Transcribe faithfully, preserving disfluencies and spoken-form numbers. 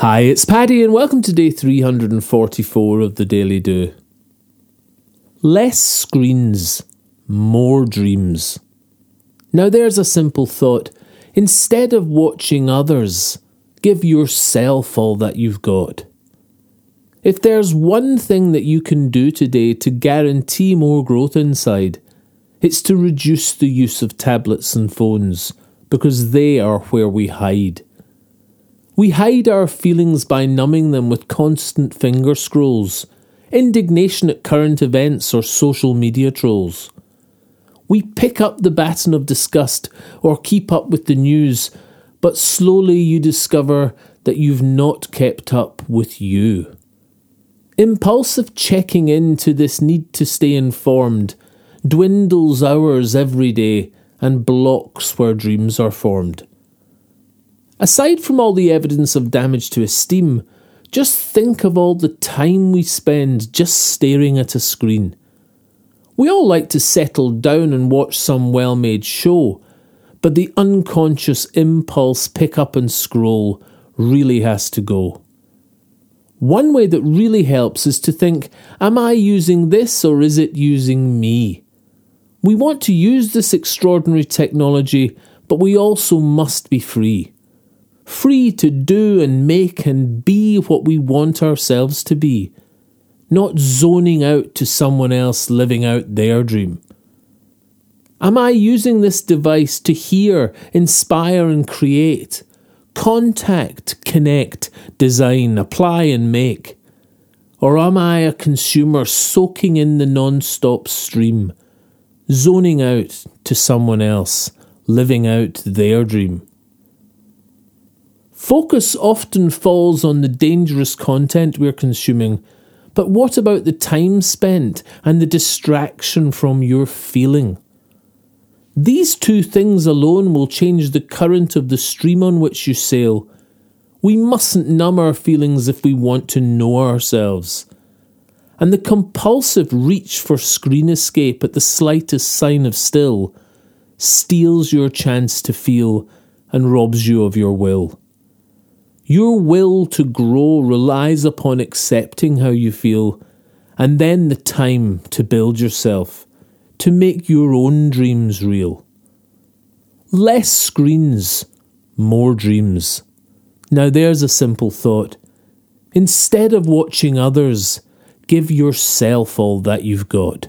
Hi, it's Paddy and welcome to day three hundred forty-four of The Daily Do. Less screens, more dreams. Now there's a simple thought. Instead of watching others, give yourself all that you've got. If there's one thing that you can do today to guarantee more growth inside, it's to reduce the use of tablets and phones, because they are where we hide. We hide our feelings by numbing them with constant finger scrolls, indignation at current events or social media trolls. We pick up the baton of disgust or keep up with the news, but slowly you discover that you've not kept up with you. Impulsive checking into this need to stay informed dwindles hours every day and blocks where dreams are formed. Aside from all the evidence of damage to esteem, just think of all the time we spend just staring at a screen. We all like to settle down and watch some well-made show, but the unconscious impulse pick up and scroll really has to go. One way that really helps is to think, am I using this or is it using me? We want to use this extraordinary technology, but we also must be free. Free to do and make and be what we want ourselves to be, not zoning out to someone else living out their dream. Am I using this device to hear, inspire and create, contact, connect, design, apply and make? Or am I a consumer soaking in the non-stop stream, zoning out to someone else, living out their dream? Focus often falls on the dangerous content we're consuming, but what about the time spent and the distraction from your feeling? These two things alone will change the current of the stream on which you sail. We mustn't numb our feelings if we want to know ourselves. And the compulsive reach for screen escape at the slightest sign of still steals your chance to feel and robs you of your will. Your will to grow relies upon accepting how you feel, and then the time to build yourself, to make your own dreams real. Less screens, more dreams. Now there's a simple thought. Instead of watching others, give yourself all that you've got.